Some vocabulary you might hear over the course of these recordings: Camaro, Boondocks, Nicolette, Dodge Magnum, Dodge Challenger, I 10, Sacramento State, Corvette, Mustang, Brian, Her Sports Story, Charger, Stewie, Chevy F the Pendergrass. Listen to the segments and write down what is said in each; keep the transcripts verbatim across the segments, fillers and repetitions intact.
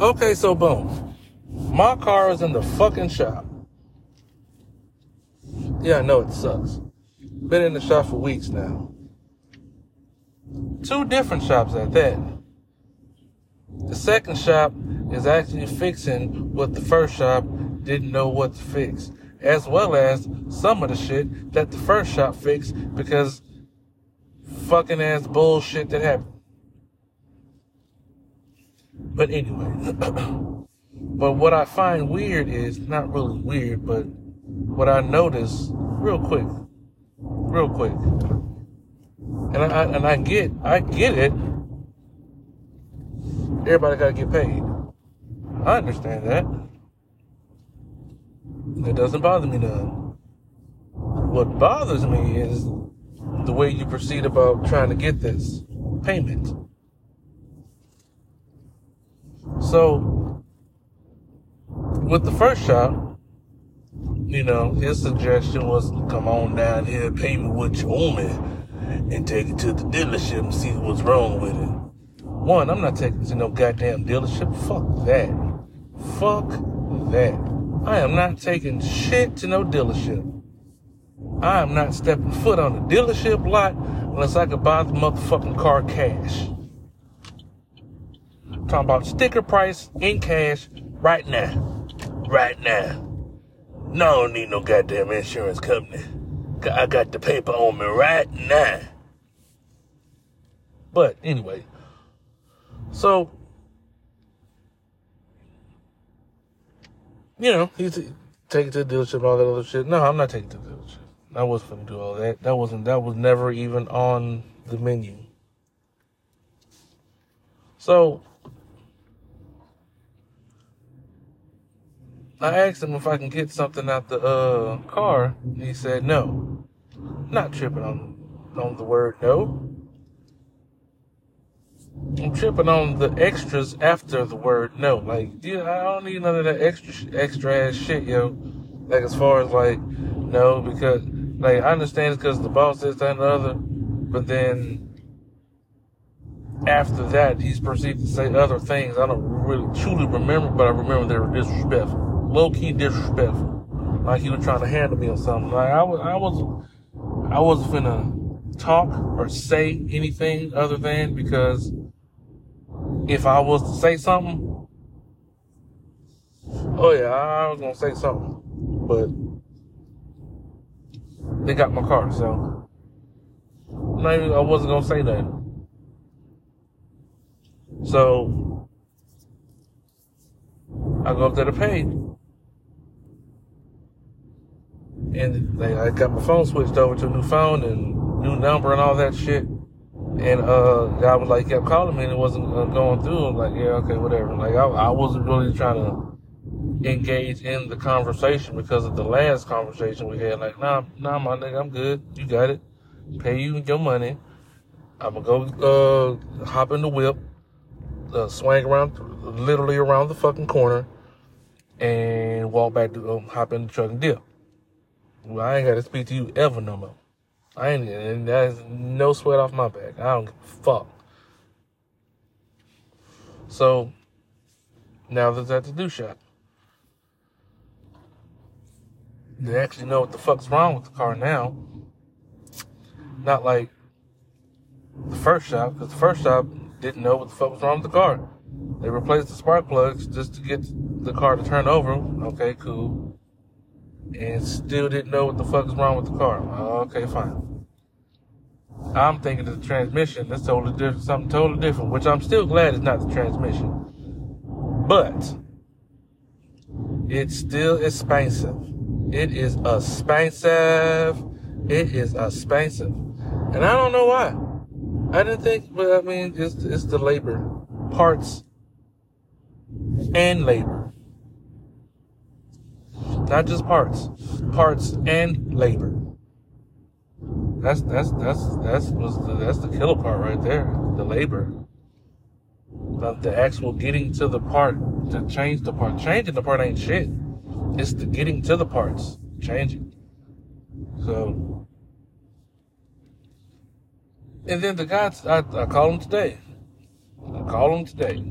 Okay, so boom. My car is in the fucking shop. Yeah, I know it sucks. Been in the shop for weeks now. Two different shops at that. The second shop is actually fixing what the first shop didn't know what to fix, as well as some of the shit that the first shop fixed because fucking ass bullshit that happened. But anyway, but what I find weird is, not really weird, but what I notice real quick, real quick, and I and I get, I get it. Everybody gotta get paid. I understand that. It doesn't bother me none. What bothers me is the way you proceed about trying to get this payment. So, with the first shop, you know, his suggestion was to come on down here, pay me what you owe me, and take it to the dealership and see what's wrong with it. One, I'm not taking to no goddamn dealership. Fuck that. Fuck that. I am not taking shit to no dealership. I am not stepping foot on the dealership lot unless I could buy the motherfucking car cash. I'm talking about sticker price in cash right now. Right now. No, I don't need no goddamn insurance company. I got the paper on me right now. But anyway. So, you know, he's taking to the dealership and all that other shit. No, I'm not taking to the dealership. I wasn't going to do all that. That wasn't, that was never even on the menu. So, I asked him if I can get something out the uh, car. And he said no. Not tripping on on the word no. I'm tripping on the extras after the word no. Like, yeah, I don't need none of that extra, extra ass shit, yo. Like, as far as, like, no, because, like, I understand it's because the boss says that and the other, but then after that, he's perceived to say other things. I don't really truly remember, but I remember they were disrespectful. Low-key disrespectful. Like, he was trying to handle me or something. Like, I, was, I, was, I wasn't finna talk or say anything other than because if I was to say something, oh yeah, I was gonna say something, but they got my car, so maybe I wasn't gonna say that. So I go up to the page, and they, I got my phone switched over to a new phone and new number and all that shit. And uh, I was like, kept calling me and it wasn't uh, going through. I'm like, yeah, okay, whatever. Like, I, I wasn't really trying to engage in the conversation because of the last conversation we had. Like, nah, nah, my nigga, I'm good. You got it. Pay you your money. I'm going to go uh, hop in the whip, uh, swing around, literally around the fucking corner, and walk back to um, hop in the truck and deal. Well, I ain't got to speak to you ever no more. I ain't, and that is no sweat off my back. I don't give a fuck. So, now that's at the new shop. They actually know what the fuck's wrong with the car now. Not like the first shop, because the first shop didn't know what the fuck was wrong with the car. They replaced the spark plugs just to get the car to turn over. Okay, cool. And still didn't know what the fuck is wrong with the car. Okay, fine. I'm thinking of the transmission. That's totally different. Something totally different, which I'm still glad it's not the transmission. But it's still expensive. It is expensive. It is expensive. And I don't know why. I didn't think, but I mean, it's, it's the labor. Parts and labor. Not just parts, parts and labor. That's that's that's that's was the, that's the killer part right there. The labor, not the actual getting to the part to change the part. Changing the part ain't shit. It's the getting to the parts, changing. So, and then the guy, I, I called him today. I called him today.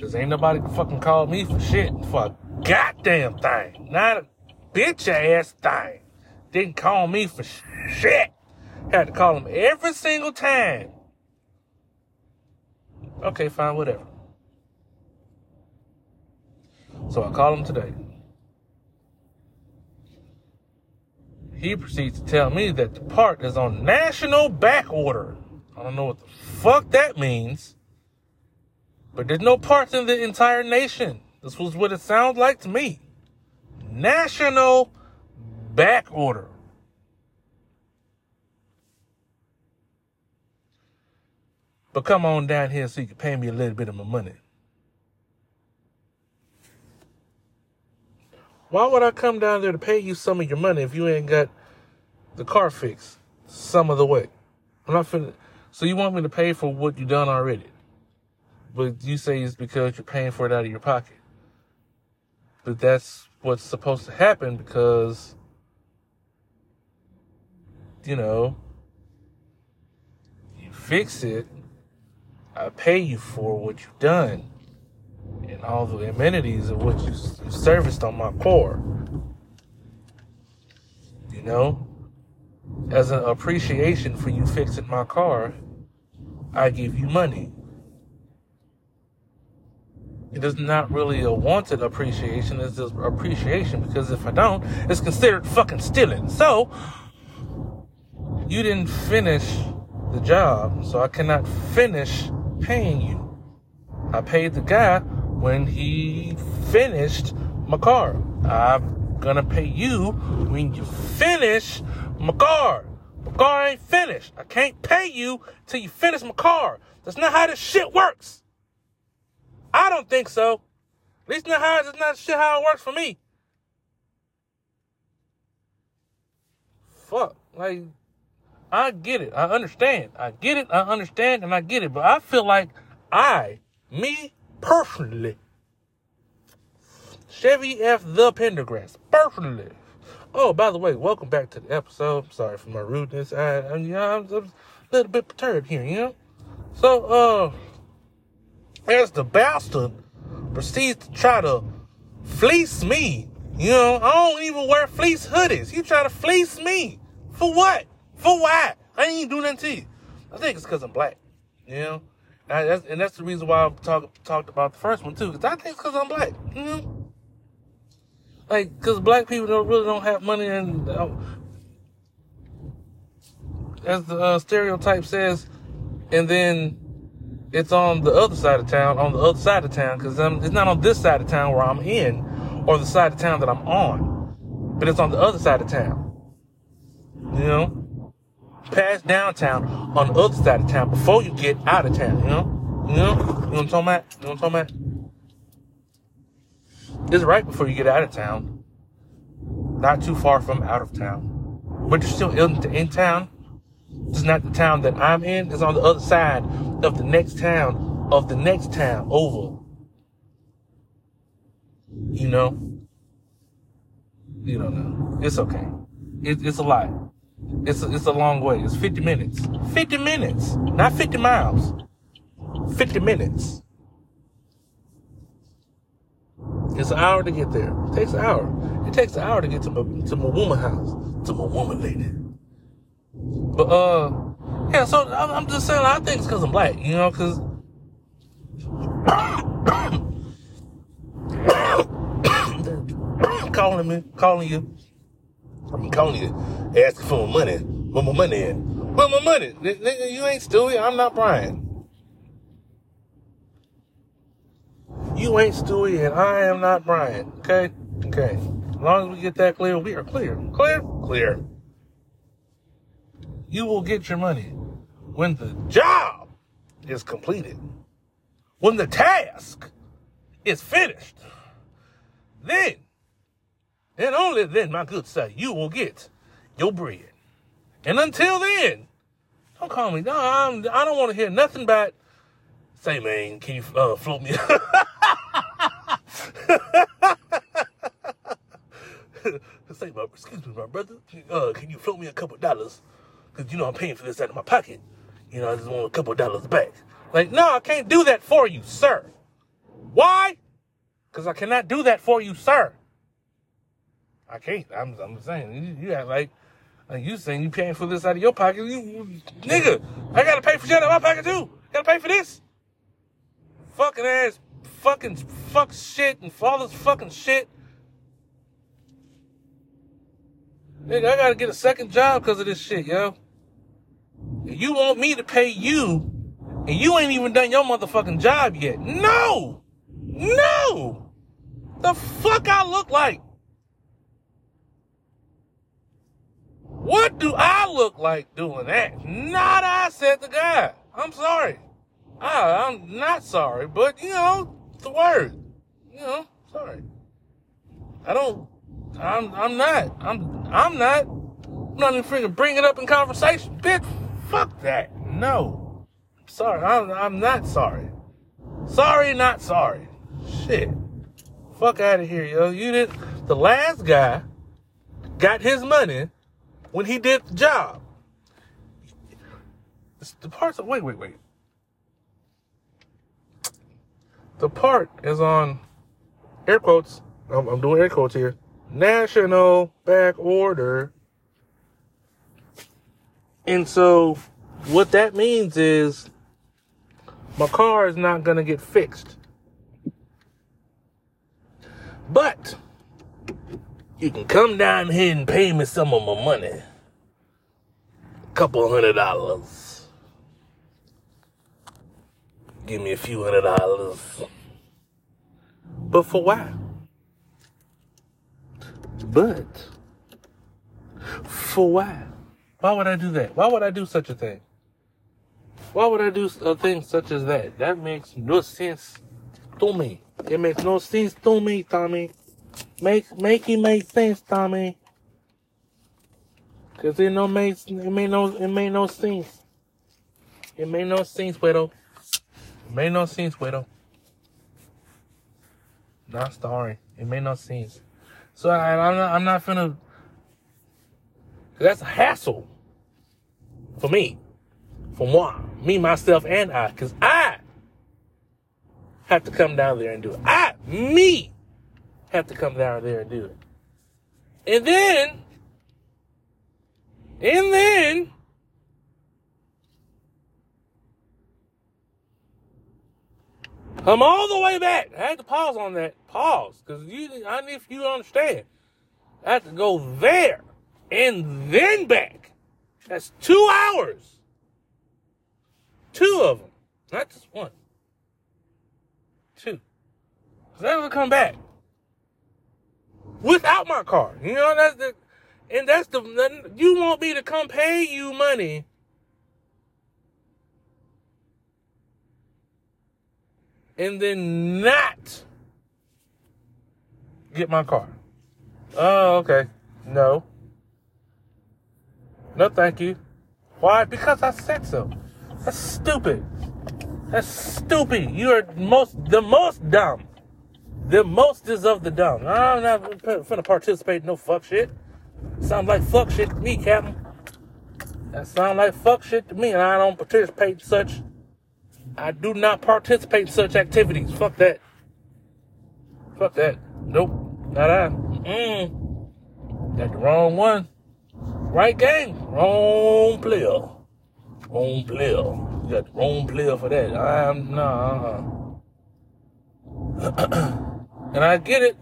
Cause ain't nobody fucking called me for shit for a goddamn thing. Not a bitch ass thing. Didn't call me for sh- shit. Had to call him every single time. Okay, fine, whatever. So I call him today. He proceeds to tell me that the part is on national back order. I don't know what the fuck that means. But there's no parts in the entire nation. This was what it sounds like to me. National back order. But come on down here so you can pay me a little bit of my money. Why would I come down there to pay you some of your money if you ain't got the car fixed some of the way? I'm not finna. So you want me to pay for what you done already? But you say it's because you're paying for it out of your pocket. But that's what's supposed to happen because, you know, you fix it, I pay you for what you've done and all the amenities of what you serviced on my car. You know, as an appreciation for you fixing my car, I give you money. It is not really a wanted appreciation. It's just appreciation because if I don't, it's considered fucking stealing. So, you didn't finish the job, so I cannot finish paying you. I paid the guy when he finished my car. I'm gonna pay you when you finish my car. My car ain't finished. I can't pay you till you finish my car. That's not how this shit works. I don't think so. At least not how it's not shit how it works for me. Fuck. Like, I get it. I understand. I get it. I understand and I get it. But I feel like I, me personally, Chevy F the Pendergrass, personally. Oh, by the way, welcome back to the episode. I'm sorry for my rudeness. I, I, you know, I'm, I'm a little bit perturbed here, you know? So, uh... as the bastard proceeds to try to fleece me. You know, I don't even wear fleece hoodies. He try to fleece me. For what? For why? I ain't even do nothing to you. I think it's because I'm black. You know? And that's, and that's the reason why I talk, talked about the first one, too. Because I think it's because I'm black. You know? Like, because black people don't, really don't have money. And uh, as the uh, stereotype says, and then... it's on the other side of town, on the other side of town, because it's not on this side of town where I'm in or the side of town that I'm on, but it's on the other side of town, you know, past downtown on the other side of town before you get out of town, you know, you know, you know what I'm talking about, you know what I'm talking about, it's right before you get out of town, not too far from out of town, but you're still in, in town. It's not the town that I'm in. It's on the other side of the next town, of the next town over. You know? You don't know. It's okay. It, it's a lot. It's a, it's a long way. It's fifty minutes. fifty minutes. Not fifty miles. fifty minutes. It's an hour to get there. It takes an hour. It takes an hour to get to my, to my woman house. To my woman lady. But, uh, yeah, so I'm, I'm just saying, I think it's because I'm black, you know, because calling me, calling you, I'm calling you, asking for my money, where my money at? Where my money? Nigga, you ain't Stewie, I'm not Brian. You ain't Stewie and I am not Brian, okay? Okay. As long as we get that clear, we are clear. Clear? Clear. You will get your money when the job is completed, when the task is finished. Then, and only then, my good sir, you will get your bread. And until then, don't call me. No, I'm, I don't want to hear nothing about. Say, man, can you uh, float me? Say, my, excuse me, my brother. Uh, can you float me a couple dollars? Because, you know, I'm paying for this out of my pocket. You know, I just want a couple of dollars back. Like, no, I can't do that for you, sir. Why? Because I cannot do that for you, sir. I can't. I'm, I'm saying, you, you act like, like you saying you paying for this out of your pocket. You, nigga, I got to pay for shit out of my pocket, too. Got to pay for this. Fucking ass, fucking, fuck shit, and all this fucking shit. Nigga, I got to get a second job because of this shit, yo. And you want me to pay you, and you ain't even done your motherfucking job yet. No! No! The fuck I look like? What do I look like doing that? Not I, said the guy. I'm sorry. I, I'm not sorry, but, you know, the word. You know, sorry. I don't, I'm, I'm not. I'm, I'm not. I'm not even freaking bringing it up in conversation. Bitch, fuck that. No. I'm sorry. I'm, I'm not sorry. Sorry, not sorry. Shit. Fuck out of here, yo. You did, the last guy got his money when he did the job. It's the parts of, wait, wait, wait. The part is on, air quotes, I'm, I'm doing air quotes here, national back order. And so what that means is my car is not going to get fixed. But you can come down here and pay me some of my money. A couple hundred dollars. Give me a few hundred dollars. But for why? But for why? Why would I do that? Why would I do such a thing? Why would I do a thing such as that? That makes no sense to me. It makes no sense to me, Tommy. Make make it make sense, Tommy. Cause it no makes it made no it made no sense. It made no sense, widow. It made no sense, widow. Not sorry. It made no sense. So I, I'm not, I'm not finna. That's a hassle for me, for moi, me, myself, and I, because I have to come down there and do it. I, me, have to come down there and do it. And then, and then. I'm all the way back. I had to pause on that. Pause. Because you, I need for you to understand. I had to go there and then back. That's two hours. Two of them. Not just one. Two. Because I would come back. Without my car. You know, that's the, and that's the, you want me to come pay you money and then not get my car. Oh, okay. No. No, thank you. Why? Because I said so. That's stupid. That's stupid. You are most the most dumb. The most is of the dumb. I'm not finna participate in no fuck shit. Sounds like fuck shit to me, Captain. That sounds like fuck shit to me, and I don't participate in such. I do not participate in such activities. Fuck that. Fuck that. Nope. Not I. Mm-mm. Got the wrong one. Right game. Wrong player. Wrong player. You got the wrong player for that. I'm no. Nah. And I get it.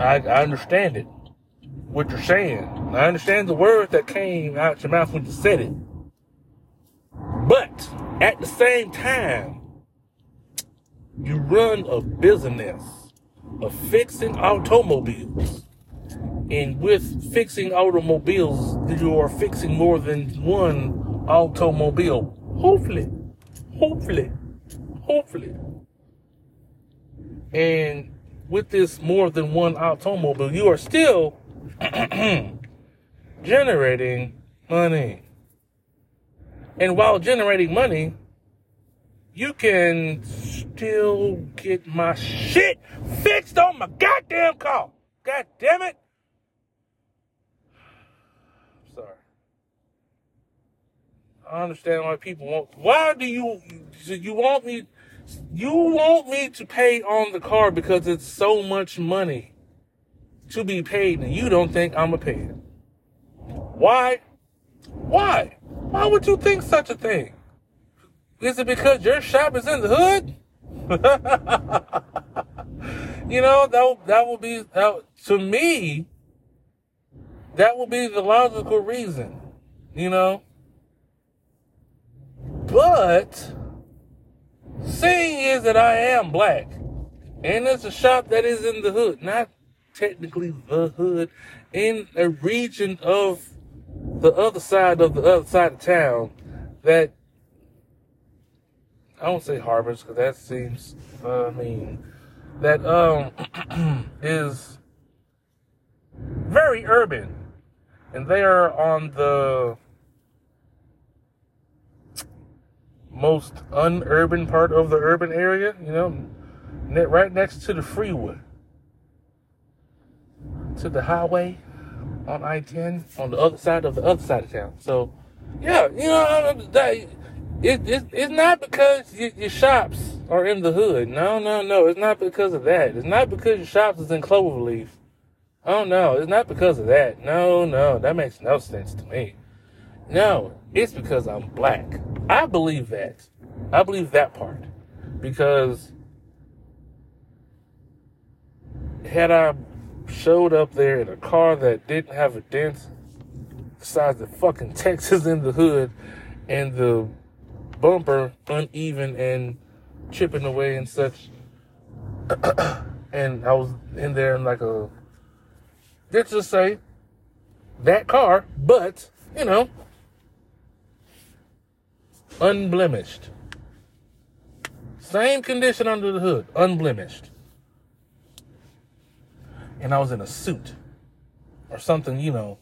I, I understand it. What you're saying. I understand the words that came out your mouth when you said it. But at the same time, you run a business of fixing automobiles. And with fixing automobiles, you are fixing more than one automobile. Hopefully. Hopefully. Hopefully. And with this more than one automobile, you are still generating money. And while generating money, you can still get my shit fixed on my goddamn car. God damn it. I'm sorry. I understand why people want. Why do you, you want me? You want me to pay on the car because it's so much money to be paid, and you don't think I'm gonna pay it. Why? Why? Why would you think such a thing? Is it because your shop is in the hood? You know, that that would be, that, to me, that would be the logical reason, you know? But seeing is that I am black, and it's a shop that is in the hood, not technically the hood, in a region of the other side of the other side of town that, I won't say harbors, because that seems, uh, I mean, that um is very urban. And they are on the most unurban part of the urban area, you know, right next to the freeway, to the highway on I ten, on the other side of the other side of town. So, yeah, you know, that, it, it, it's not because you, your shops are in the hood. No, no, no. It's not because of that. It's not because your shops is in Cloverleaf. Oh, no. It's not because of that. No, no. That makes no sense to me. No, it's because I'm black. I believe that. I believe that part. Because had I showed up there in a car that didn't have a dent besides the fucking Texas in the hood and the bumper uneven and chipping away and such, and I was in there in like a, let's just say that car, but you know, unblemished, same condition under the hood, unblemished. And I was in a suit or something, you know,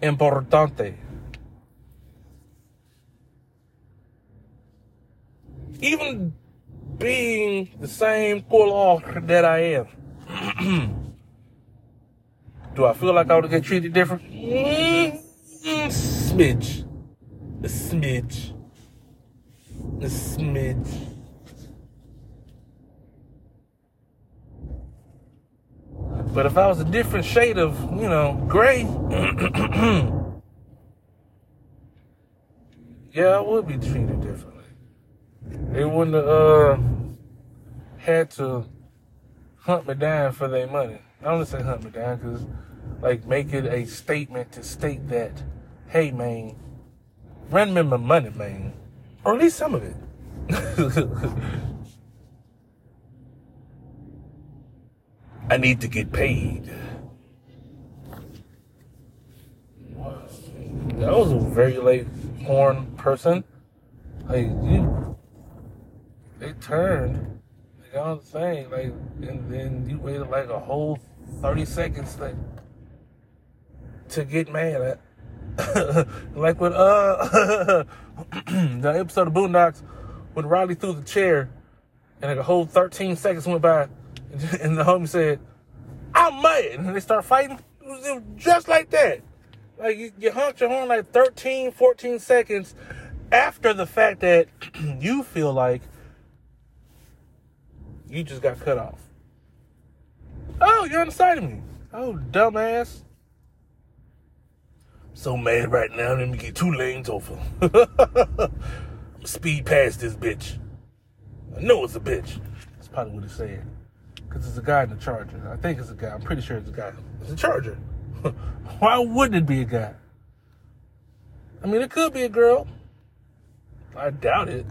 importante. Even being the same color that I am, do I feel like I would get treated different? Mm-hmm. Smidge. A smidge. A smidge. But if I was a different shade of, you know, gray, yeah, I would be treated differently. They wouldn't have uh, had to hunt me down for their money. I don't say hunt me down, because, like, make it a statement to state that, hey, man, run me my money, man. Or at least some of it. I need to get paid. I was a very late horn person. Like, you, they turned. Like, I was saying, like, and then you waited like a whole thirty seconds, like, to get mad at. Like with, uh, the episode of Boondocks, when Riley threw the chair, and like a whole thirteen seconds went by. And the homie said, I'm mad. And they start fighting. It was, it was just like that. Like, you, you honked your horn like thirteen, fourteen seconds after the fact that you feel like you just got cut off. Oh, you're on the side of me. Oh, dumbass. I'm so mad right now. Let me get two lanes over. I'm speed past this bitch. I know it's a bitch. That's probably what he said. Because it's a guy in the Charger. I think it's a guy. I'm pretty sure it's a guy. It's a Charger. Why wouldn't it be a guy? I mean, it could be a girl. I doubt it.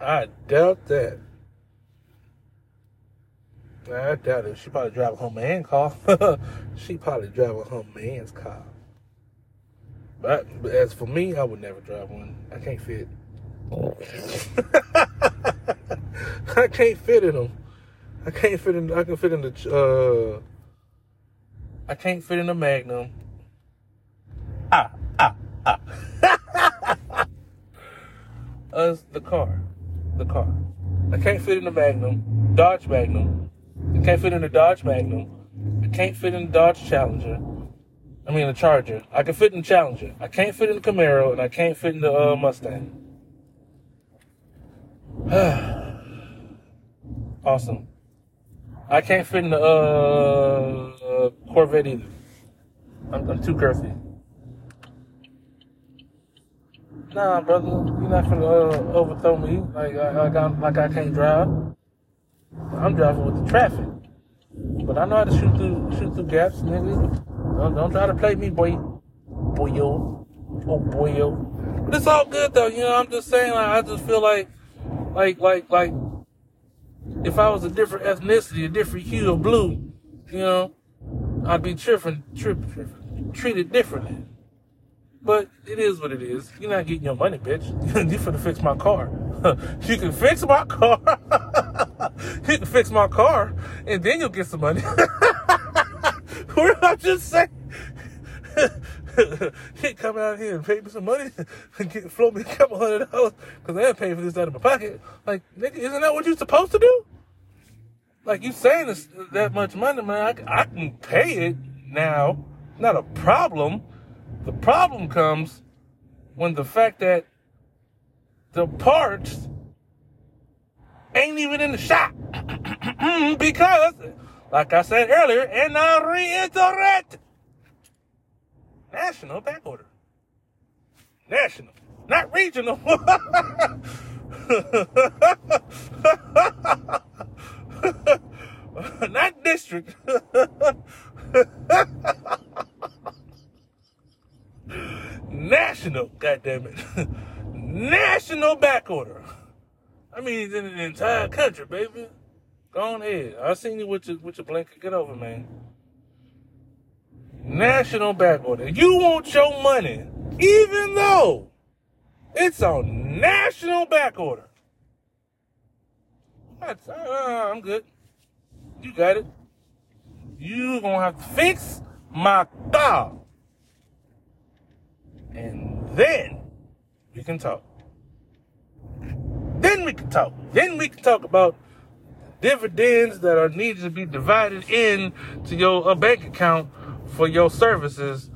I doubt that. I doubt it. She probably driving her man car. She probably driving her man's car. But as for me, I would never drive one. I can't fit. I can't fit in them. I can't fit in. I can fit in the. Uh, I can't fit in the Magnum. Ah ah ah. Us the car, the car. I can't fit in the Magnum, Dodge Magnum. I can't fit in the Dodge Magnum. I can't fit in the Dodge Challenger. I mean the Charger. I can fit in the Challenger. I can't fit in the Camaro, and I can't fit in the uh, Mustang. Awesome. I can't fit in the uh, Corvette either. I'm, I'm too girthy. Nah, brother, you're not gonna uh, overthrow me like I, I, like I can't drive. I'm driving with the traffic, but I know how to shoot through shoot through gaps, nigga. Don't, don't try to play me, boy, boyo, oh boyo. But it's all good though, you know. I'm just saying, like, I just feel like, like, like, like, if I was a different ethnicity, a different hue of blue, you know, I'd be tripping, tripping, tripping, treated differently. But it is what it is. You're not getting your money, bitch. You finna fix my car. You can fix my car. You can fix my car, and then you'll get some money. We're not just saying. You can't come out here and pay me some money and get, float me a couple hundred dollars because I ain't paying for this out of my pocket. Like, nigga, isn't that what you're supposed to do? Like, you saying this, that much money, man. I, I can pay it now. Not a problem. The problem comes when the fact that the parts ain't even in the shop because, like I said earlier, and I reiterate, national back order. National, not regional. Not district. National, goddammit. National backorder. I mean, he's in the entire country, baby. Go on ahead. I seen you with your, with your blanket. Get over, man. National backorder. You want your money, even though it's on national backorder. That's, uh, I'm good. You got it. You gonna have to fix my car. And then we can talk. Then we can talk. Then we can talk about dividends that are needed to be divided in to your a bank account for your services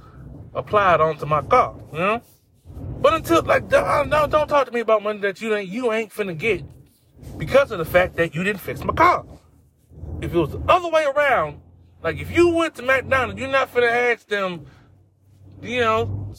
applied onto my car. You know? But until like don't, don't talk to me about money that you ain't you ain't finna get because of the fact that you didn't fix my car. If it was the other way around, like if you went to McDonald's, you're not finna ask them, you know.